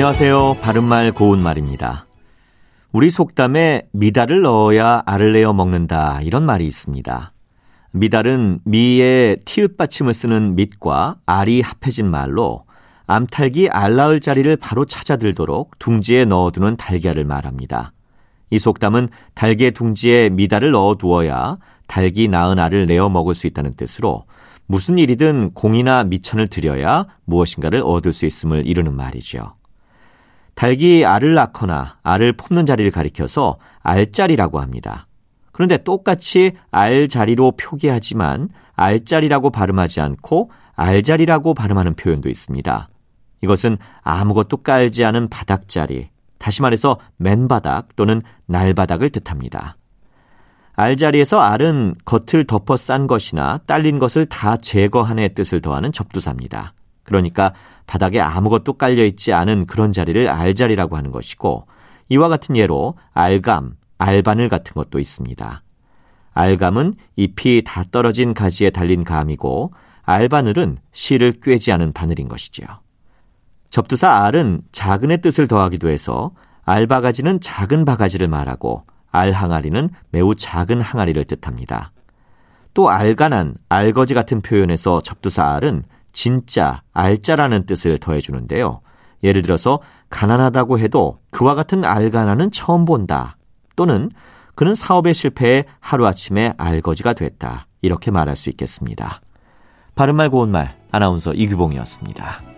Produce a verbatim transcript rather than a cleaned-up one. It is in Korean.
안녕하세요. 바른말 고운말입니다. 우리 속담에 미달을 넣어야 알을 내어 먹는다 이런 말이 있습니다. 미달은 미의 티읕 받침을 쓰는 밑과 알이 합해진 말로 암탉이 알 낳을 자리를 바로 찾아들도록 둥지에 넣어두는 달걀을 말합니다. 이 속담은 닭의 둥지에 미달을 넣어두어야 닭이 낳은 알을 내어 먹을 수 있다는 뜻으로 무슨 일이든 공이나 미천을 들여야 무엇인가를 얻을 수 있음을 이루는 말이죠. 닭이 알을 낳거나 알을 품는 자리를 가리켜서 알자리라고 합니다. 그런데 똑같이 알자리로 표기하지만 알자리라고 발음하지 않고 알자리라고 발음하는 표현도 있습니다. 이것은 아무것도 깔지 않은 바닥자리, 다시 말해서 맨바닥 또는 날바닥을 뜻합니다. 알자리에서 알은 겉을 덮어 싼 것이나 딸린 것을 다 제거하는 뜻을 더하는 접두사입니다. 그러니까 바닥에 아무것도 깔려있지 않은 그런 자리를 알자리라고 하는 것이고, 이와 같은 예로 알감, 알바늘 같은 것도 있습니다. 알감은 잎이 다 떨어진 가지에 달린 감이고, 알바늘은 실을 꿰지 않은 바늘인 것이지요. 접두사 알은 작은의 뜻을 더하기도 해서 알바가지는 작은 바가지를 말하고 알항아리는 매우 작은 항아리를 뜻합니다. 또 알가난, 알거지 같은 표현에서 접두사 알은 진짜, 알자라는 뜻을 더해주는데요. 예를 들어서 가난하다고 해도 그와 같은 알가난은 처음 본다, 또는 그는 사업에 실패해 하루아침에 알거지가 됐다, 이렇게 말할 수 있겠습니다. 바른말 고운말 아나운서 이규봉이었습니다.